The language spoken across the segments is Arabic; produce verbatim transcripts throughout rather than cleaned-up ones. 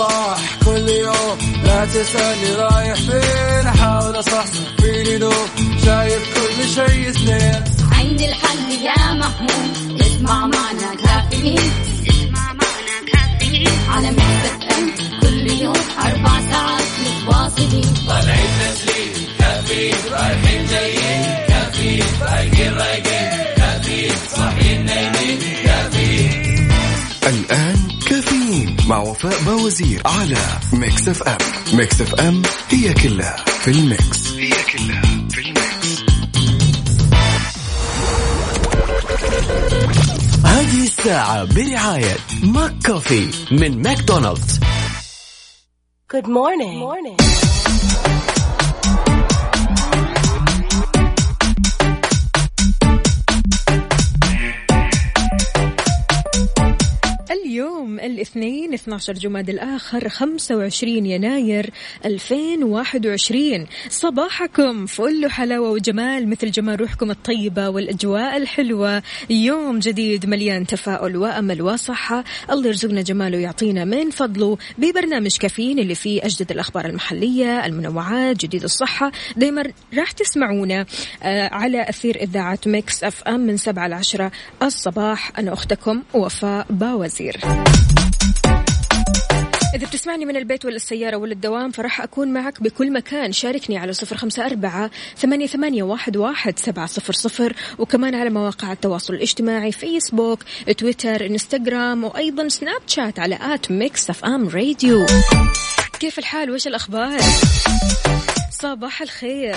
الصباح كل يوم، لا تسألني رايح فين، أحاول أصحصح فيني لو شايف كل شيء سنين. عند الحل يا محمود، اسمع معنا كافيين، اسمع معنا كافيين على ميكس اف ام كل يوم أربع ساعات متواصلين. طالعين تسليم كافيين، رايحين جايين كافيين، رايقين رايقين كافيين، صاحيين نايمين كافيين. الآن كافيين مع وفاء باوزير على ميكس اف ام. ميكس اف ام هي كلها في الميكس، هي كلها في الميكس. هذه الساعة برعاية ماك كوفي من ماكدونالدز. Good morning. Good morning. اليوم الاثنين اثنا عشر جمادى الآخر خمسة وعشرين يناير ألفين وواحد وعشرين. صباحكم فل حلاوة وجمال مثل جمال روحكم الطيبة والأجواء الحلوة. يوم جديد مليان تفاؤل وأمل وصحة، الله يرزقنا جماله ويعطينا من فضله ببرنامج كافيين اللي فيه أجدد الأخبار المحلية، المنوعات، جديد الصحة. دايما راح تسمعونا على أثير إذاعة ميكس اف ام من سبعة إلى عشرة الصباح. أنا أختكم وفاء باوزير. إذا بتسمعني من البيت ولا السيارة ولا الدوام فراح أكون معك بكل مكان. شاركني على صفر خمسة أربعة ثمانية ثمانية واحد واحد سبعة صفر صفر، وكمان على مواقع التواصل الاجتماعي فيسبوك، تويتر، إنستغرام، وأيضا سناب شات على آت ميكس اف ام راديو. كيف الحال؟ وش الأخبار؟ صباح الخير،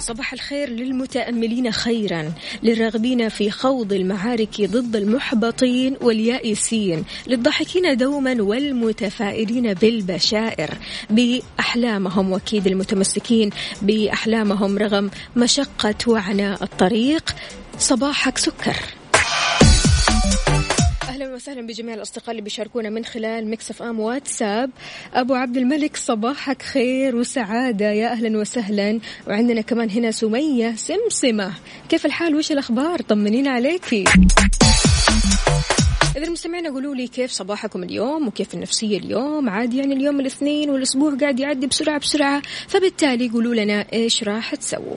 صباح الخير للمتأملين خيرا، للراغبين في خوض المعارك ضد المحبطين واليائسين، للضاحكين دوما والمتفائلين بالبشائر بأحلامهم، وأكيد المتمسكين بأحلامهم رغم مشقة وعناء الطريق. صباحك سكر. أهلا وسهلا بجميع الأصدقاء اللي بيشاركونا من خلال ميكس اف ام واتساب. أبو عبد الملك صباحك خير وسعادة، يا أهلا وسهلا. وعندنا كمان هنا سمية سمسمة، كيف الحال؟ وش الأخبار؟ طمنين عليكي. إذا المستمعين قولوا لي كيف صباحكم اليوم وكيف النفسية اليوم. عادي يعني اليوم الاثنين والأسبوع قاعد يعدي بسرعة بسرعة، فبالتالي قولوا لنا إيش راح تسووا.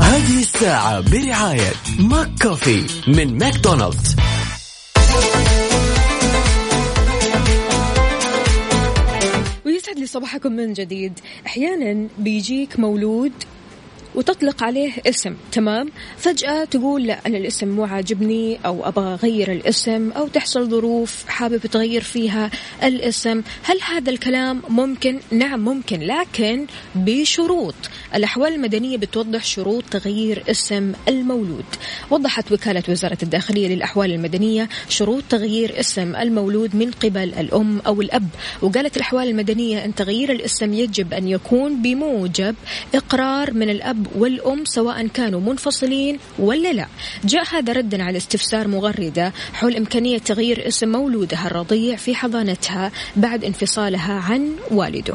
هذه الساعة برعاية ماك كوفي من ماكدونالدز. ويسعد لي صباحكم من جديد. أحيانا بيجيك مولود وتطلق عليه اسم، تمام؟ فجأة تقول لا أنا الاسم مو عاجبني، أو أبغى أغير الاسم، أو تحصل ظروف حابب تغير فيها الاسم. هل هذا الكلام ممكن؟ نعم ممكن، لكن بشروط. الأحوال المدنية بتوضح شروط تغيير اسم المولود. وضحت وكالة وزارة الداخلية للأحوال المدنية شروط تغيير اسم المولود من قبل الأم أو الأب. وقالت الأحوال المدنية أن تغيير الاسم يجب أن يكون بموجب إقرار من الأب والأم سواء كانوا منفصلين ولا لا. جاء هذا ردا على استفسار مغردة حول إمكانية تغيير اسم مولودها الرضيع في حضانتها بعد انفصالها عن والده.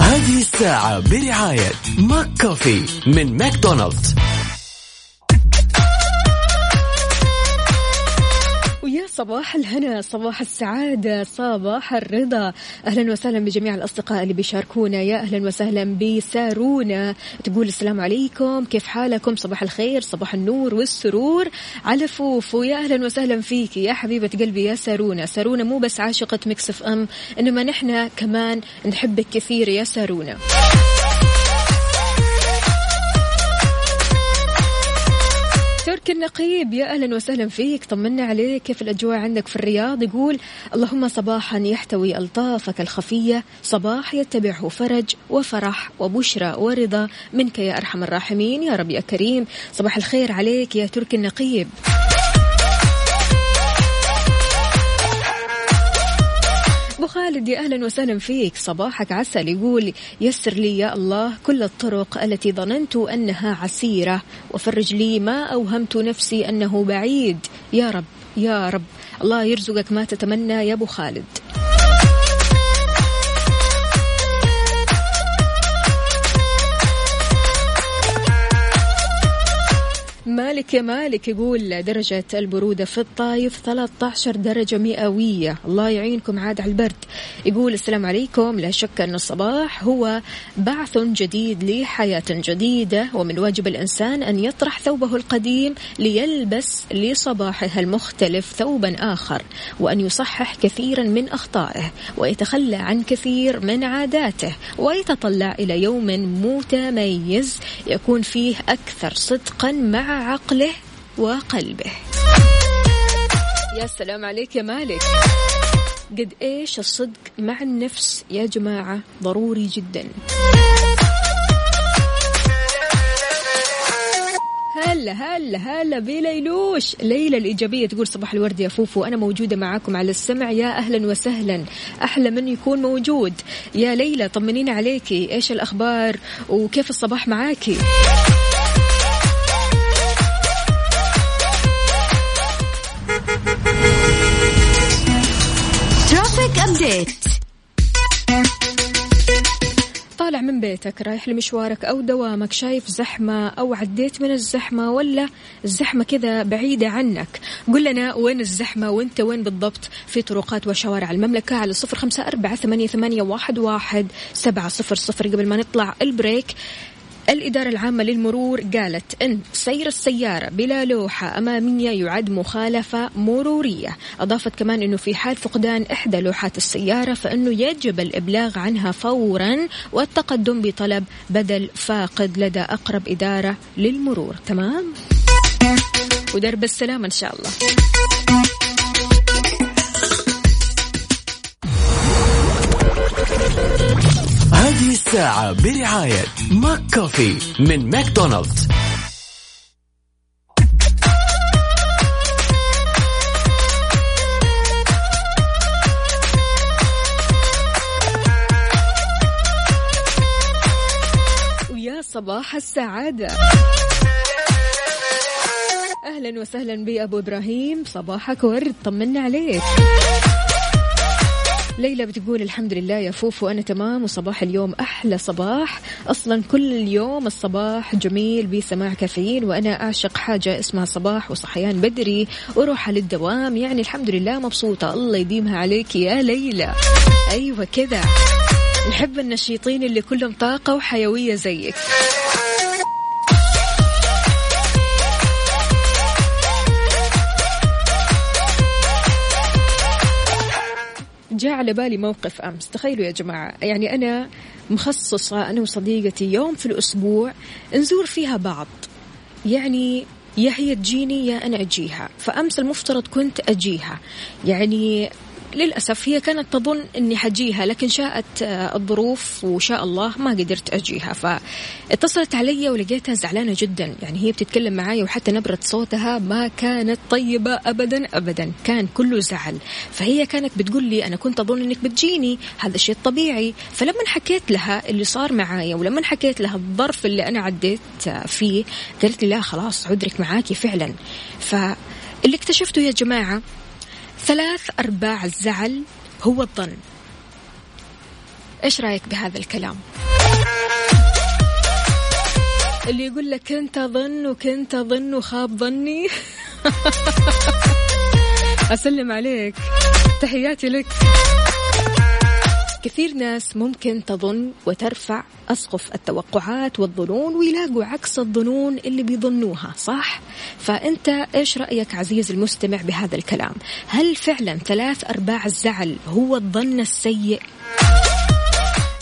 هذه الساعة برعاية ماك كوفي من ماكدونالدز. صباح الهنا، صباح السعادة، صباح الرضا. أهلا وسهلا بجميع الأصدقاء اللي بيشاركونا. يا أهلا وسهلا بسارونا، تقول السلام عليكم، كيف حالكم؟ صباح الخير، صباح النور والسرور على فوفو. يا أهلا وسهلا فيكي يا حبيبة قلبي يا سارونا. سارونا مو بس عاشقة ميكس اف ام، إنما نحن كمان نحبك كثير يا سارونا. ترك النقيب، يا أهلا وسهلا فيك، طمنا عليك، كيف الأجواء عندك في الرياض؟ يقول اللهم صباحا يحتوي ألطافك الخفية، صباح يتبعه فرج وفرح وبشرى ورضا منك يا أرحم الراحمين يا رب يا كريم. صباح الخير عليك يا ترك النقيب. أبو خالد، يا أهلا وسهلا فيك، صباحك عسل. يقول يسر لي يا الله كل الطرق التي ظننت أنها عسيرة، وفرج لي ما أوهمت نفسي أنه بعيد يا رب يا رب. الله يرزقك ما تتمنى يا أبو خالد. كذلك مالك يقول درجة البرودة في الطايف ثلاثة عشر درجة مئوية، الله يعينكم عاد على البرد. يقول السلام عليكم، لا شك أن الصباح هو بعث جديد لحياة جديدة، ومن واجب الإنسان أن يطرح ثوبه القديم ليلبس لصباحه المختلف ثوبا آخر، وأن يصحح كثيرا من أخطائه ويتخلى عن كثير من عاداته، ويتطلع إلى يوم متميز يكون فيه أكثر صدقا مع عقله وقلبه. يا سلام عليك يا مالك، قد إيش الصدق مع النفس يا جماعة ضروري جدا. هلا هلا هلا بليلوش، ليلى الإيجابية تقول صباح الورد يا فوفو، أنا موجودة معاكم على السمع، يا أهلا وسهلا، أحلى من يكون موجود. يا ليلى طمنين عليكي، إيش الأخبار وكيف الصباح معاكي؟ ترافيك أبديت. طالع من بيتك رايح لمشوارك أو دوامك، شايف زحمة أو عديت من الزحمة ولا الزحمة كذا بعيدة عنك، قل لنا وين الزحمة وانت وين بالضبط في طرقات وشوارع المملكة على صفر خمسة أربعة ثمانية ثمانية واحد واحد سبعة صفر صفر. قبل ما نطلع البريك، الإدارة العامة للمرور قالت إن سير السيارة بلا لوحة أمامية يعد مخالفة مرورية. أضافت كمان إنه في حال فقدان إحدى لوحات السيارة فإنه يجب الإبلاغ عنها فورا والتقدم بطلب بدل فاقد لدى أقرب إدارة للمرور. تمام؟ ودرب السلام إن شاء الله. هذه الساعة برعاية ماك كوفي من ماكدونالدز. ويا صباح السعادة، أهلا وسهلا بأبو إبراهيم، صباحك ورد، طمنا عليك. ليلى بتقول الحمد لله يا فوفو أنا تمام، وصباح اليوم أحلى صباح، أصلا كل اليوم الصباح جميل بسماع كافيين، وأنا أعشق حاجة اسمها صباح وصحيان بدري وروح على الدوام، يعني الحمد لله مبسوطة، الله يديمها عليك يا ليلى. أيوة كذا، نحب النشيطين اللي كلهم طاقة وحيوية زيك. جاء على بالي موقف أمس، تخيلوا يا جماعة، يعني أنا مخصصة أنا وصديقتي يوم في الأسبوع نزور فيها بعض، يعني يا هي تجيني يا أنا أجيها، فأمس المفترض كنت أجيها، يعني للأسف هي كانت تظن أني حجيها لكن شاءت الظروف وشاء الله ما قدرت أجيها، فاتصلت علي ولقيتها زعلانة جدا، يعني هي بتتكلم معايا وحتى نبرة صوتها ما كانت طيبة أبدا أبدا، كان كله زعل، فهي كانت بتقول لي أنا كنت أظن أنك بتجيني، هذا الشيء طبيعي، فلما حكيت لها اللي صار معايا ولما حكيت لها الظرف اللي أنا عديت فيه قالت لي لا خلاص عذرك معاكي فعلا. فاللي اكتشفته يا جماعة ثلاث أرباع الزعل هو الظن. إيش رأيك بهذا الكلام؟ اللي يقول لك كنت أظن وكنت أظن وخاب ظني أسلم عليك، تحياتي لك. كثير ناس ممكن تظن وترفع أسقف التوقعات والظنون ويلاقوا عكس الظنون اللي بيظنوها، صح؟ فأنت إيش رأيك عزيز المستمع بهذا الكلام؟ هل فعلا ثلاث أرباع الزعل هو الظن السيء؟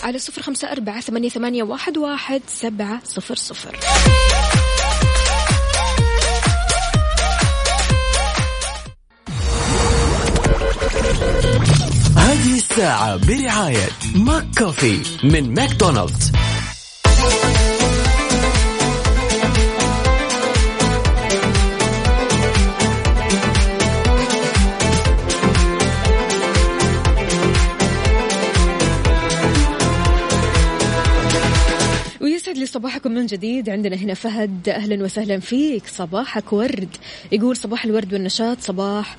على صفر خمسة أربعة ثمانية ثمانية واحد واحد سبعة صفر صفر. هذه الساعة برعاية ماك كوفي من ماكدونالدز. صباحكم من جديد. عندنا هنا فهد، أهلا وسهلا فيك، صباحك ورد. يقول صباح الورد والنشاط، صباح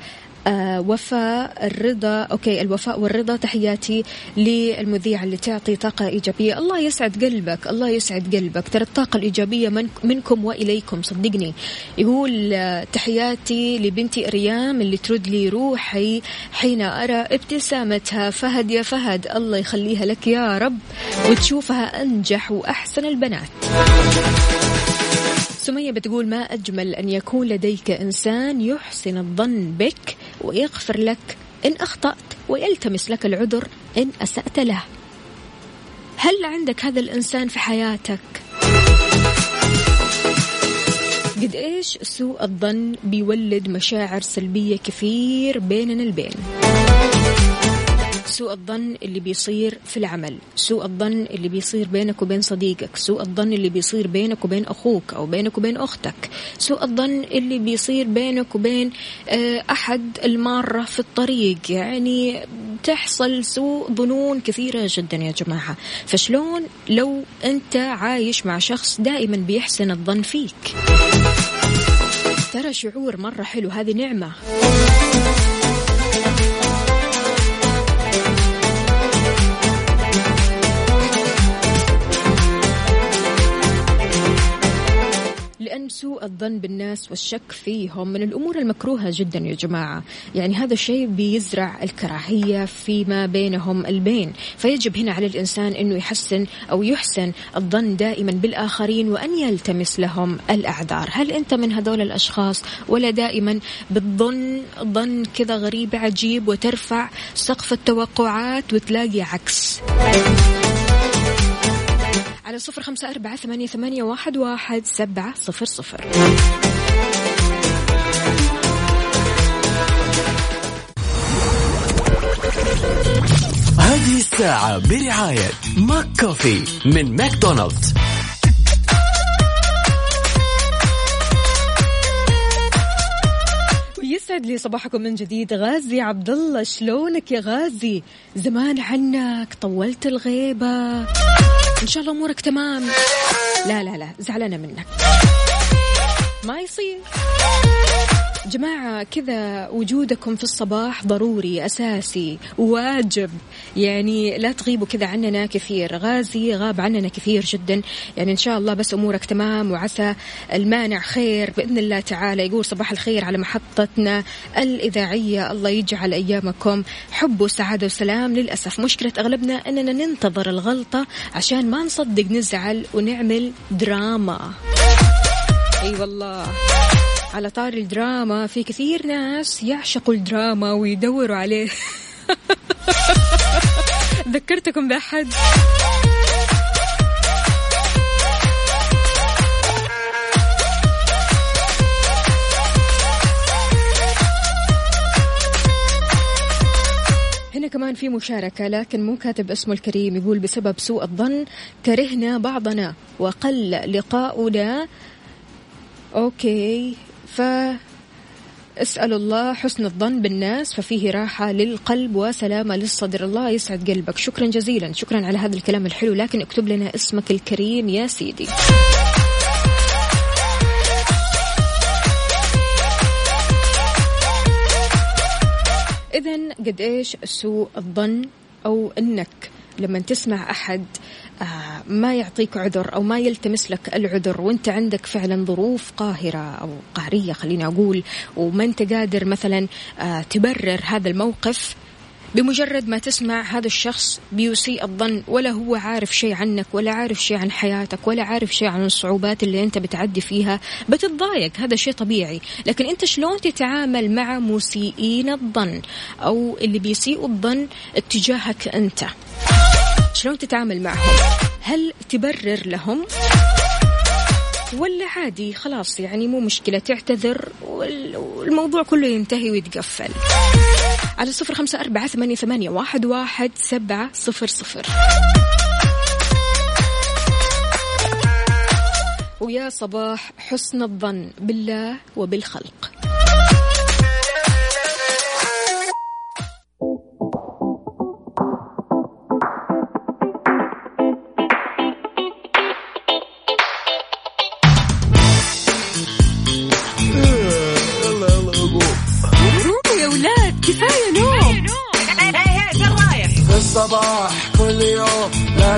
آه وفاء الرضا. أوكي الوفاء والرضا، تحياتي للمذيعة اللي تعطي طاقة إيجابية. الله يسعد قلبك، الله يسعد قلبك، ترى الطاقة الإيجابية من منكم وإليكم صدقني. يقول تحياتي لبنتي أريام اللي ترد لي روحي حين أرى ابتسامتها. فهد يا فهد الله يخليها لك يا رب وتشوفها أنجح وأحسن البنات. سمية بتقول ما أجمل أن يكون لديك إنسان يحسن الظن بك ويغفر لك إن أخطأت ويلتمس لك العذر إن أسأت له. هل عندك هذا الإنسان في حياتك؟ قد إيش سوء الظن بيولد مشاعر سلبية كثير بيننا البين. سوء الظن اللي بيصير في العمل، سوء الظن اللي بيصير بينك وبين صديقك، سوء الظن اللي بيصير بينك وبين أخوك أو بينك وبين أختك، سوء الظن اللي بيصير بينك وبين أحد المارة في الطريق. يعني تحصل سوء ظنون كثيرة جدا يا جماعة. فشلون لو أنت عايش مع شخص دائما بيحسن الظن فيك؟ ترى شعور مرة حلو، هذه نعمة. لأن سوء الظن بالناس والشك فيهم من الأمور المكروهة جدا يا جماعة. يعني هذا الشيء بيزرع الكراهية فيما بينهم البين. فيجب هنا على الإنسان أنه يحسن أو يحسن الظن دائما بالآخرين وأن يلتمس لهم الأعذار. هل أنت من هذول الأشخاص ولا دائما بتظن ظن كذا غريب عجيب وترفع سقف التوقعات وتلاقي عكس؟ على صفر خمسة أربعة ثمانية ثمانية واحد واحد سبعة صفر صفر. هذه الساعة برعاية ماك كوفي من ماكدونالدز. يسعد لي صباحكم من جديد. غازي عبد الله شلونك يا غازي؟ زمان عنك، طولت الغيبة، إن شاء الله أمورك تمام. لا لا لا زعلانة منك، ما يصير جماعة كذا. وجودكم في الصباح ضروري أساسي واجب، يعني لا تغيبوا كذا عننا كثير. غازي غاب عننا كثير جدا، يعني إن شاء الله بس أمورك تمام وعسى المانع خير بإذن الله تعالى. يقول صباح الخير على محطتنا الإذاعية، الله يجعل أيامكم حب وسعادة وسلام. للأسف مشكلة أغلبنا أننا ننتظر الغلطة عشان ما نصدق نزعل ونعمل دراما. أي والله. على طار الدراما، في كثير ناس يعشقوا الدراما ويدوروا عليه. ذكرتكم بأحد؟ هنا كمان في مشاركة لكن مو كاتب اسمه الكريم. يقول بسبب سوء الظن كرهنا بعضنا وقل لقاؤنا. أوكي، فاسأل الله حسن الظن بالناس ففيه راحة للقلب وسلامة للصدر. الله يسعد قلبك، شكرا جزيلا، شكرا على هذا الكلام الحلو. لكن اكتب لنا اسمك الكريم يا سيدي. إذن قد إيش سوء الظن، أو أنك لما تسمع أحد ما يعطيك عذر أو ما يلتمس لك العذر وانت عندك فعلا ظروف قاهرة أو قهرية خليني أقول، وما انت قادر مثلا تبرر هذا الموقف. بمجرد ما تسمع هذا الشخص بيسيء الظن، ولا هو عارف شيء عنك ولا عارف شيء عن حياتك ولا عارف شيء عن الصعوبات اللي انت بتعدي فيها، بتتضايق، هذا شيء طبيعي. لكن انت شلون تتعامل مع مسيئين الظن أو اللي بيسيئوا الظن اتجاهك انت؟ شلون تتعامل معهم؟ هل تبرر لهم ولا عادي خلاص يعني مو مشكلة تعتذر والموضوع كله ينتهي ويتقفل؟ على صفر خمسة أربعة ثمانية ثمانية واحد واحد سبعة صفر صفر. ويا صباح حسن الظن بالله وبالخلق. كل يوم، لا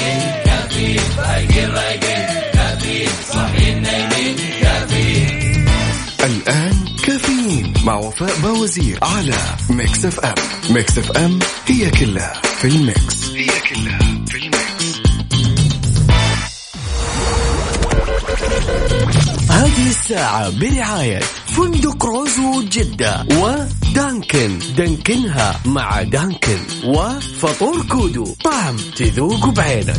كافيين، رايقين رايقين كافيين، صاحيين نايمين كافيين. الآن كافيين مع وفاء باوزير على ميكس اف ام. ميكس اف ام هي كلها في الميكس، هي كلها في الميكس. هذه الساعة برعاية فندق روزو جده ودانكن، دانكنها مع دانكن، وفطور كودو طعم تذوق بعينك.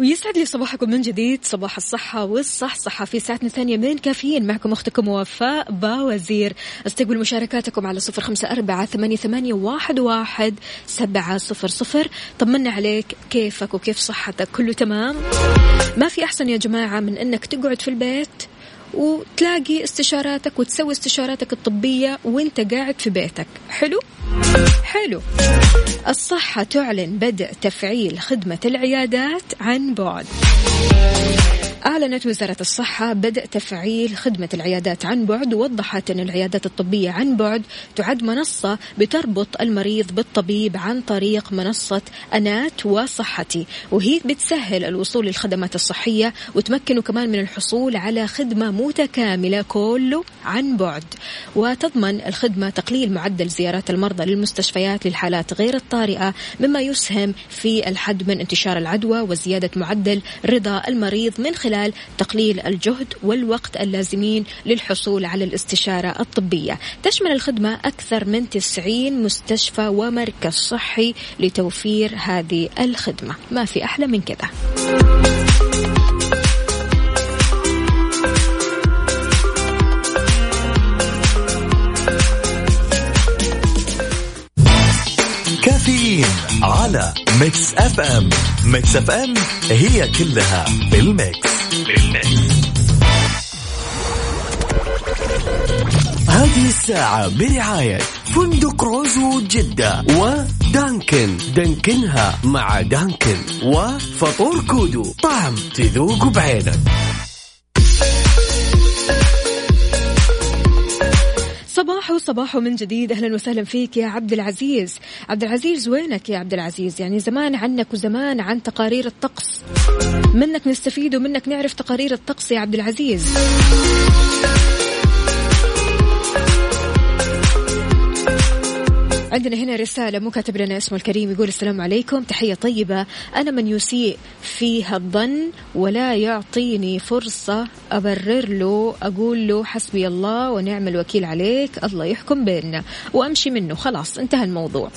ويسعد لي صباحكم من جديد، صباح الصحة والصحصحة في ساعتنا الثانية من كافيين، معكم أختكم وفاء باوزير. استقبل مشاركاتكم على صفر خمسة أربعة ثمانية ثمانية واحد واحد سبعة صفر صفر. طمنا عليك، كيفك وكيف صحتك؟ كله تمام؟ ما في أحسن يا جماعة من أنك تقعد في البيت وتلاقي استشاراتك وتسوي استشاراتك الطبية وانت قاعد في بيتك. حلو؟ حلو. الصحة تعلن بدء تفعيل خدمة العيادات عن بعد. أعلنت وزارة الصحة بدء تفعيل خدمة العيادات عن بعد، ووضحت أن العيادات الطبية عن بعد تعد منصة بتربط المريض بالطبيب عن طريق منصة أنات وصحتي، وهي بتسهل الوصول للخدمات الصحية وتمكنه كمان من الحصول على خدمة متكاملة كله عن بعد. وتضمن الخدمة تقليل معدل زيارات المرضى للمستشفيات للحالات غير الطارئة، مما يسهم في الحد من انتشار العدوى وزيادة معدل رضا المريض من خلال تقليل الجهد والوقت اللازمين للحصول على الاستشارة الطبية. تشمل الخدمة أكثر من تسعين مستشفى ومركز صحي لتوفير هذه الخدمة. ما في أحلى من كده. كافيين على ميكس اف ام. ميكس اف ام هي كلها بالميكس. هذه الساعة برعاية فندق روزو جدة ودانكن، دانكنها مع دانكن، وفطور كودو طعم تذوق بعينك. صباحو صباحو من جديد، أهلا وسهلا فيك يا عبد العزيز. عبد العزيز وينك يا عبد العزيز؟ يعني زمان عنك وزمان عن تقارير الطقس، منك نستفيد ومنك نعرف تقارير الطقس يا عبد العزيز. عندنا هنا رسالة مكاتب لنا اسمه الكريم، يقول السلام عليكم، تحية طيبة، أنا من يسيء فيها الظن ولا يعطيني فرصة أبرر له، أقول له حسبي الله ونعم الوكيل عليك، الله يحكم بيننا، وأمشي منه، خلاص انتهى الموضوع.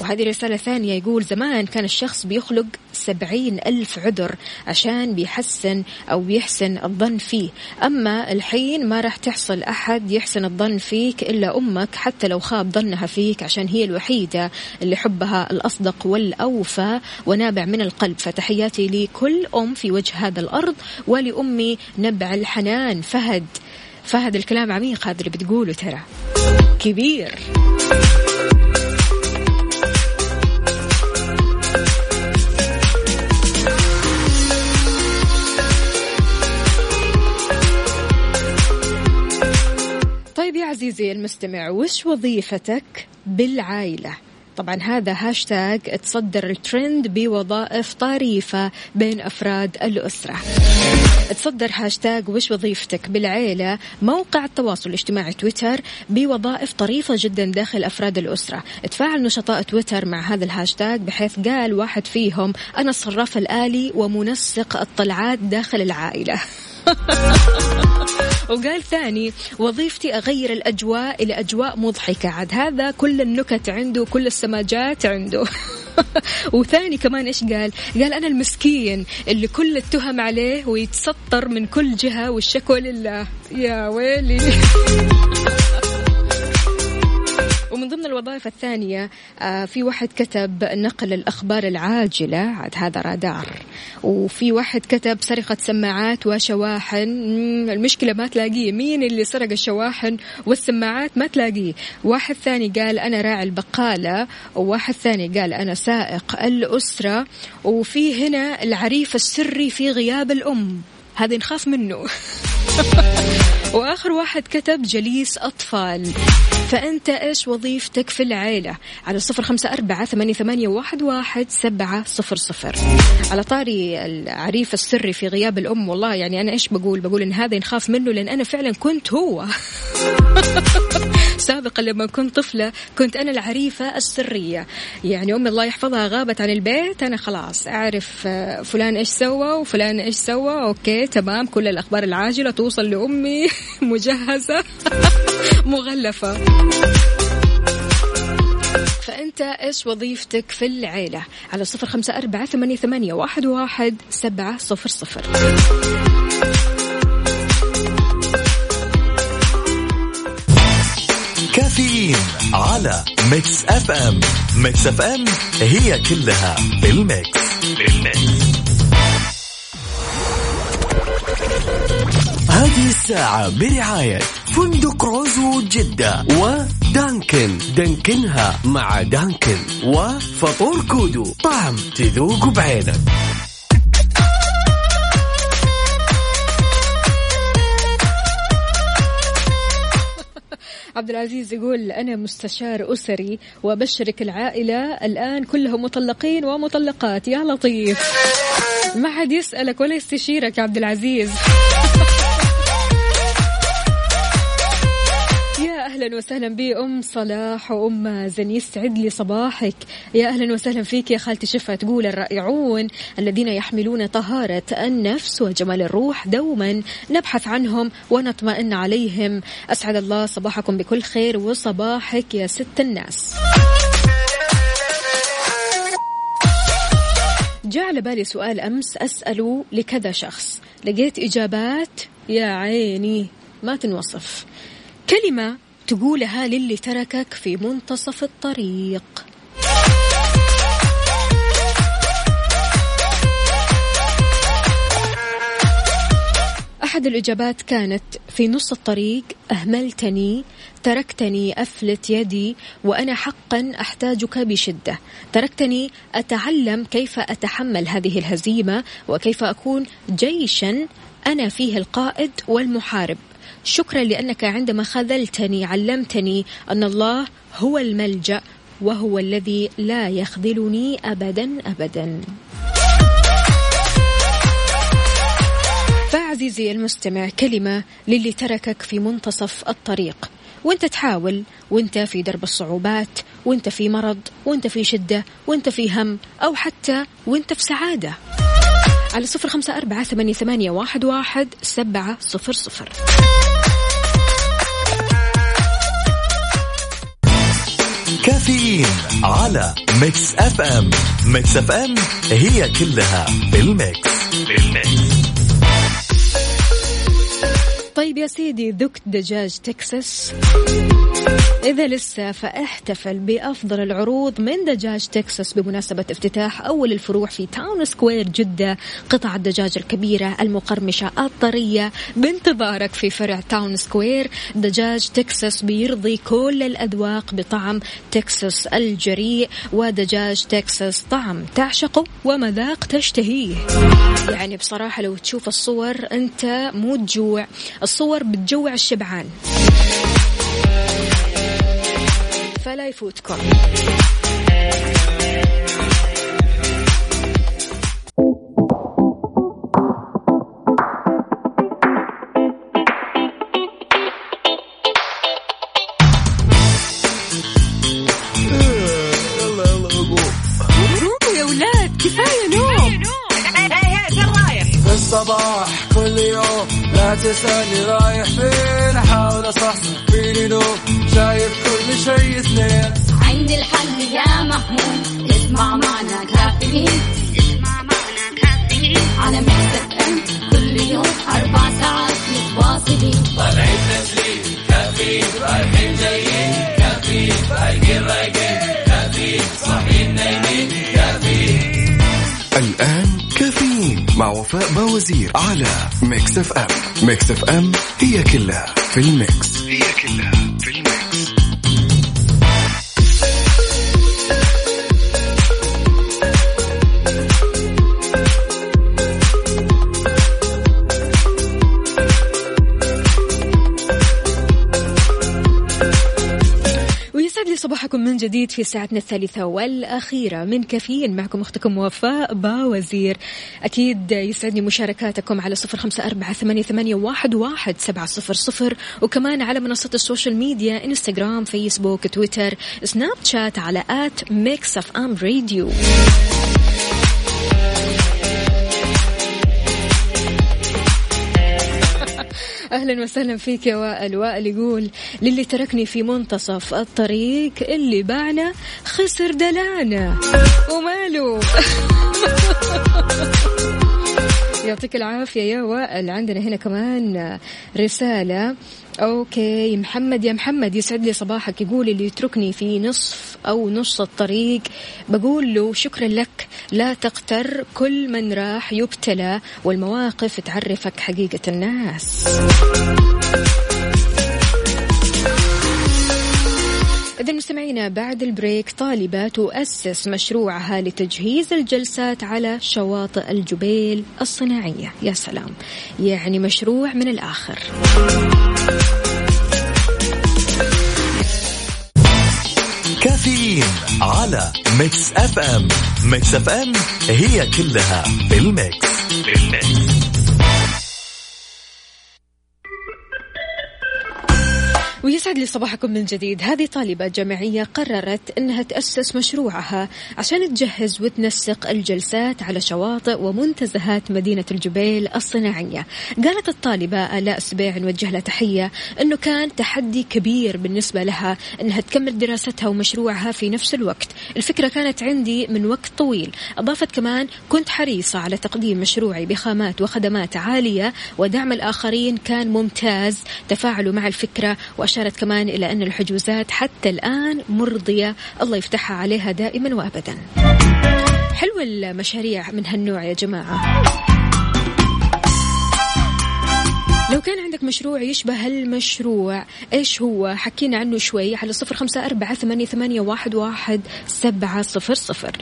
وهذه رسالة ثانية، يقول زمان كان الشخص بيخلق سبعين ألف عذر عشان بيحسن أو بيحسن الظن فيه، أما الحين ما راح تحصل أحد يحسن الظن فيك إلا أمك، حتى لو خاب ظنها فيك، عشان هي الوحيدة اللي حبها الأصدق والأوفى ونابع من القلب. فتحياتي لكل أم في وجه هذا الأرض، ولأمي نبع الحنان فهد. فهد الكلام عميق هذا اللي بتقوله، ترى كبير. طيب يا عزيزي المستمع، وش وظيفتك بالعائلة؟ طبعا هذا هاشتاج تصدر الترند بوظائف طريفة بين أفراد الأسرة. تصدر هاشتاج وش وظيفتك بالعائلة موقع التواصل الاجتماعي تويتر بوظائف طريفة جدا داخل أفراد الأسرة. تفاعل نشطاء تويتر مع هذا الهاشتاج، بحيث قال واحد فيهم أنا الصراف الآلي ومنسق الطلعات داخل العائلة. وقال ثاني وظيفتي أغير الأجواء إلى أجواء مضحكة. عاد هذا كل النكت عنده، كل السماجات عنده. وثاني كمان إيش قال؟ قال أنا المسكين اللي كل التهم عليه ويتسطر من كل جهة والشكوى لله. يا ويلي. ومن ضمن الوظائف الثانية في واحد كتب نقل الأخبار العاجلة، عاد هذا رادار، وفي واحد كتب سرقة سماعات وشواحن. المشكلة ما تلاقيه، مين اللي سرق الشواحن والسماعات ما تلاقيه. واحد ثاني قال أنا راعي البقالة، وواحد ثاني قال أنا سائق الأسرة، وفي هنا العريف السري في غياب الأم، هذا نخاف منه. وآخر واحد كتب جليس أطفال. فأنت إيش وظيفتك في العيلة؟ على صفر خمسة أربعة ثمانية ثمانية واحد واحد سبعة صفر صفر. على طاري العريف السري في غياب الأم، والله يعني أنا إيش بقول؟ بقول إن هذا نخاف منه، لأن أنا فعلا كنت هو. سابقا لما كنت طفلة كنت أنا العريفة السرية، يعني أمي الله يحفظها غابت عن البيت، أنا خلاص أعرف فلان إيش سوى وفلان إيش سوى، أوكي تمام، كل الأخبار العاجلة توصل لأمي مجهزة مغلفة. فأنت إيش وظيفتك في العيلة؟ على صفر خمسة أربعة ثمانية ثمانية واحد واحد سبعة صفر صفر. كافيين على ميكس اف ام. ميكس اف ام هي كلها بالميكس. بالميكس هذه الساعة برعاية فندق روزو جده ودانكن، دانكنها مع دانكن، وفطور كودو، طعم تذوق بعينك. عبد العزيز يقول أنا مستشار أسري وبشرك العائلة الآن كلهم مطلقين ومطلقات. يا لطيف، ما حد يسألك ولا يستشيرك يا عبد العزيز. يا أهلا وسهلا بي أم صلاح وأم مازن، يسعد لي صباحك. يا أهلا وسهلا فيك يا خالتي شفا، تقول الرائعون الذين يحملون طهارة النفس وجمال الروح دوما نبحث عنهم ونطمئن عليهم. أسعد الله صباحكم بكل خير، وصباحك يا ست الناس. جاء على بالي سؤال أمس أسأله لكذا شخص، لقيت إجابات يا عيني ما تنوصف. كلمة تقولها للي تركك في منتصف الطريق، أحد الإجابات كانت في نص الطريق أهملتني، تركتني أفلت يدي وأنا حقا أحتاجك بشدة، تركتني أتعلم كيف أتحمل هذه الهزيمة وكيف أكون جيشا أنا فيه القائد والمحارب، شكرا لأنك عندما خذلتني علمتني أن الله هو الملجأ وهو الذي لا يخذلني أبدا أبدا. فعزيزي المستمع، كلمة للي تركك في منتصف الطريق وانت تحاول، وانت في درب الصعوبات، وانت في مرض، وانت في شدة، وانت في هم، أو حتى وانت في سعادة. على صفر خمسة أربعة ثمانية ثمانية واحد واحد سبعة صفر صفر. كافيين على ميكس اف ام. ميكس اف ام هي كلها بالميكس. بالميكس. طيب يا سيدي، ذقت دجاج تكساس؟ إذا لسه فاحتفل بأفضل العروض من دجاج تكساس بمناسبة افتتاح أول الفروع في تاون سكوير جدة. قطع الدجاج الكبيرة المقرمشة الطرية بانتظارك في فرع تاون سكوير. دجاج تكساس بيرضي كل الأذواق بطعم تكساس الجريء، ودجاج تكساس طعم تعشقه ومذاق تشتهيه. يعني بصراحة لو تشوف الصور أنت مو تجوع، الصور بتجوع الشبعان، فلا يفوتكم. يا ولاد كفاية نوم الصباح كل يوم، لا تسألني رايح فين، أحاول أصحصح فيني لو شايف كل شيء سنين، عندي الحل يا محمود، اسمع معنا كافيين، اسمع معنا كافيين على ميكس ام كل يوم أربع ساعات متواصلين، طالعين تسليم كافيين رايحين جايين كافيين. الآن كافيين مع وفاء باوزير على ميكس اف ام. ميكس اف ام هي كلها في الميكس. هي كلها في الميكس. صباحكم من جديد في ساعتنا الثالثة والأخيرة من كافيين، معكم أختكم وفاء باوزير. أكيد يسعدني مشاركاتكم على صفر خمسة أربعة ثمانية ثمانية واحد واحد سبعة صفر صفر، وكمان على منصات السوشيال ميديا إنستغرام فيسبوك تويتر سناب شات على آت ميكس اف ام راديو. أهلا وسهلا فيك يا وائل. وائل يقول للي تركني في منتصف الطريق، اللي باعنا خسر دلعنا وماله. يعطيك العافية يا وائل. عندنا هنا كمان رسالة. أوكي محمد، يا محمد يسعد لي صباحك. يقول اللي يتركني في نصف أو نص الطريق بقول له شكرا لك، لا تقتر، كل من راح يبتلى، والمواقف تعرفك حقيقة الناس. إذا مستمعينا، بعد البريك طالبة تؤسس مشروعها لتجهيز الجلسات على شواطئ الجبيل الصناعية. يا سلام، يعني مشروع من الآخر. كافيين على ميكس اف ام. ميكس اف ام هي كلها بالميكس. بالميكس. ويسعد لي صباحكم من جديد. هذه طالبة جامعية قررت أنها تأسس مشروعها عشان تجهز وتنسق الجلسات على شواطئ ومنتزهات مدينة الجبيل الصناعية. قالت الطالبة آلاء سبيع، نوجه لها تحية، أنه كان تحدي كبير بالنسبة لها أنها تكمل دراستها ومشروعها في نفس الوقت. الفكرة كانت عندي من وقت طويل. أضافت كمان كنت حريصة على تقديم مشروعي بخامات وخدمات عالية ودعم الآخرين كان ممتاز. تفاعلوا مع الفكرة، وأشاركوا أشارت كمان إلى أن الحجوزات حتى الآن مرضية، الله يفتحها عليها دائما وأبدا. حلوة المشاريع من هالنوع يا جماعة. لو كان عندك مشروع يشبه هالمشروع، إيش هو؟ حكينا عنه شوي على صفر خمسة أربعة ثمانية ثمانية واحد واحد سبعة صفر صفر.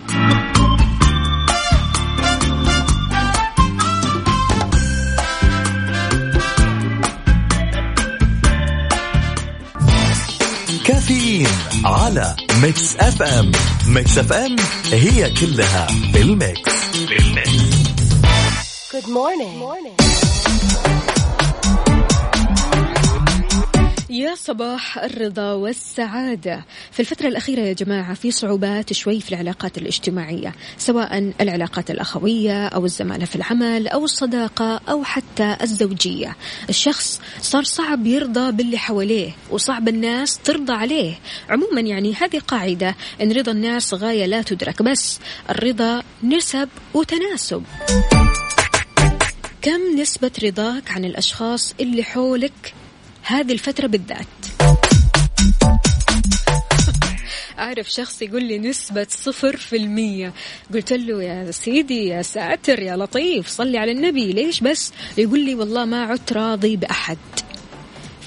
كافيين على ميكس اف ام. ميكس اف ام هي كلها بالميكس. بالميكس. Good morning. Good morning. يا صباح الرضا والسعادة. في الفترة الأخيرة يا جماعة في صعوبات شوي في العلاقات الاجتماعية، سواء العلاقات الأخوية أو الزمالة في العمل أو الصداقة أو حتى الزوجية. الشخص صار صعب يرضى باللي حواليه وصعب الناس ترضى عليه. عموما يعني هذه قاعدة إن رضا الناس غاية لا تدرك، بس الرضا نسب وتناسب. كم نسبة رضاك عن الأشخاص اللي حولك هذه الفترة بالذات؟ أعرف شخص يقول لي نسبة صفر في المية. قلت له يا سيدي يا ساتر يا لطيف صلي على النبي، ليش بس؟ يقول لي والله ما عدت راضي بأحد.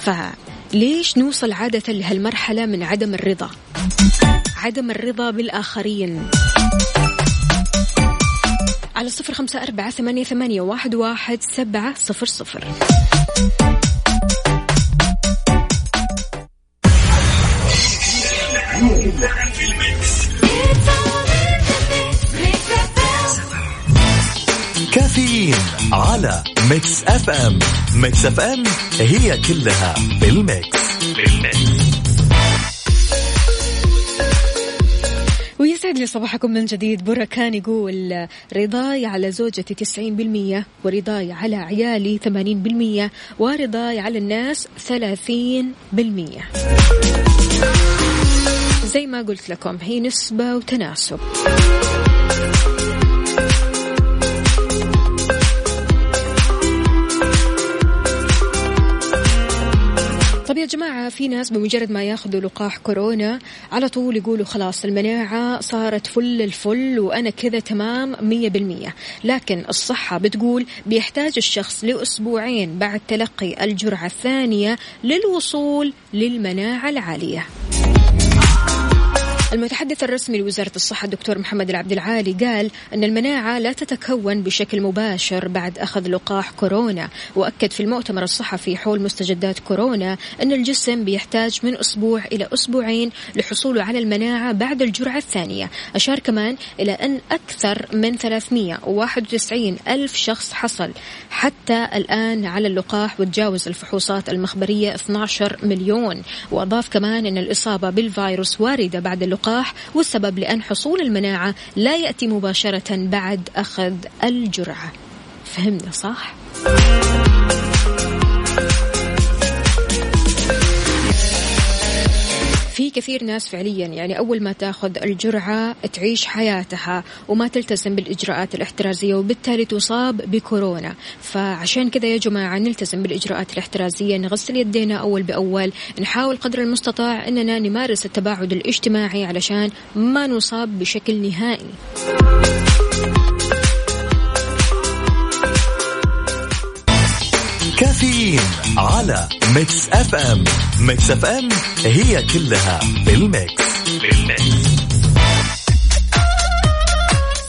فليش نوصل عادة لهالمرحلة من عدم الرضا، عدم الرضا بالآخرين؟ على صفر خمسة أربعة ثمانية ثمانية واحد واحد سبعة صفر صفر. كافيين على ميكس اف ام. ميكس اف ام هي كلها بالميكس. بالميكس. ويسعد لي صباحكم من جديد. بركان يقول رضاي على زوجتي تسعين بالمية، ورضاي على عيالي ثمانين بالمية، ورضاي على الناس ثلاثين بالمية. زي ما قلت لكم هي نسبة وتناسب. طب يا جماعة جماعة في ناس بمجرد ما ياخذوا لقاح كورونا على طول يقولوا خلاص المناعة صارت فل الفل وأنا كذا تمام مية بالمية، لكن الصحة بتقول بيحتاج الشخص لأسبوعين بعد تلقي الجرعة الثانية للوصول للمناعة العالية. المتحدث الرسمي لوزارة الصحة الدكتور محمد العبد العالي قال أن المناعة لا تتكون بشكل مباشر بعد أخذ لقاح كورونا، وأكد في المؤتمر الصحفي حول مستجدات كورونا أن الجسم بيحتاج من أسبوع إلى أسبوعين لحصوله على المناعة بعد الجرعة الثانية. أشار كمان إلى أن أكثر من ثلاثمئة وواحد وتسعين ألف شخص حصل حتى الآن على اللقاح، وتجاوز الفحوصات المخبرية اثنا عشر مليون، وأضاف كمان أن الإصابة بالفيروس واردة بعد اللقاح والسبب لأن حصول المناعة لا يأتي مباشرة بعد أخذ الجرعة. فهمنا صح؟ في كثير ناس فعليا يعني أول ما تأخذ الجرعة تعيش حياتها وما تلتزم بالإجراءات الاحترازية وبالتالي تصاب بكورونا. فعشان كذا يا جماعة نلتزم بالإجراءات الاحترازية، نغسل يدينا أول بأول، نحاول قدر المستطاع أننا نمارس التباعد الاجتماعي علشان ما نصاب بشكل نهائي. كافيين على ميكس اف ام. ميكس اف ام هي كلها بالميكس.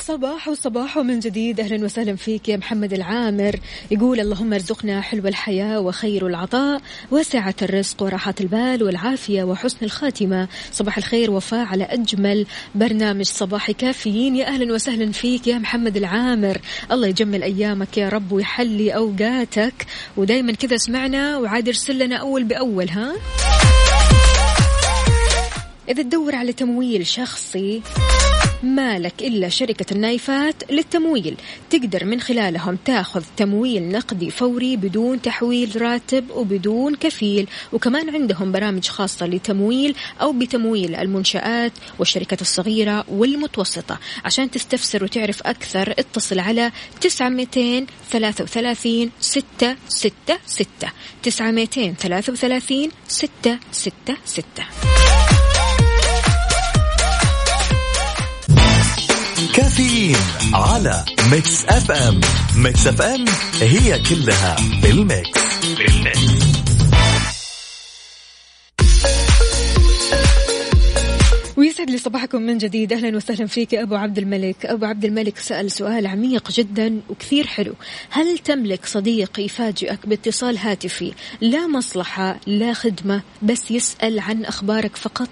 صباح وصباح من جديد، أهلا وسهلا فيك يا محمد العامر. يقول اللهم ارزقنا حلو الحياة وخير العطاء وسعة الرزق وراحة البال والعافية وحسن الخاتمة. صباح الخير وفاء على أجمل برنامج صباحي كافيين. يا أهلا وسهلا فيك يا محمد العامر، الله يجمل أيامك يا رب ويحلي أوقاتك، ودايما كذا اسمعنا وعاد ارسل لنا أول بأول. ها إذا تدور على تمويل شخصي مالك إلا شركة النايفات للتمويل، تقدر من خلالهم تاخذ تمويل نقدي فوري بدون تحويل راتب وبدون كفيل، وكمان عندهم برامج خاصة لتمويل أو بتمويل المنشآت والشركات الصغيرة والمتوسطة. عشان تستفسر وتعرف أكثر اتصل على تسعة مئتين ثلاثة وثلاثين ستة ستة ستة تسعة مئتين ثلاثة وثلاثين ستة ستة ستة. كافيين على ميكس اف ام. ميكس اف ام هي كلها بالميكس. ويسعد لي صباحكم من جديد، اهلا وسهلا فيك ابو عبد الملك. ابو عبد الملك سأل سؤال عميق جدا وكثير حلو، هل تملك صديق يفاجئك باتصال هاتفي لا مصلحة لا خدمة بس يسأل عن اخبارك فقط؟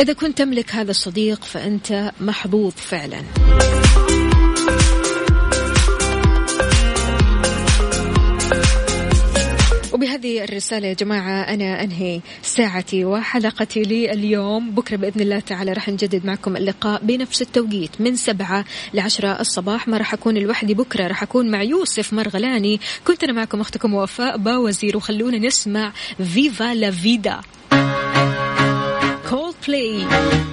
إذا كنت تملك هذا الصديق فأنت محظوظ فعلا. وبهذه الرسالة يا جماعة أنا أنهي ساعتي وحلقتي لي اليوم. بكرة بإذن الله تعالى رح نجدد معكم اللقاء بنفس التوقيت من سبعة لعشرة الصباح. ما رح أكون لوحدي بكرة، رح أكون مع يوسف مرغلاني. كنت أنا معكم أختكم وفاء باوزير، وخلونا نسمع فيفا لا فيدا Play.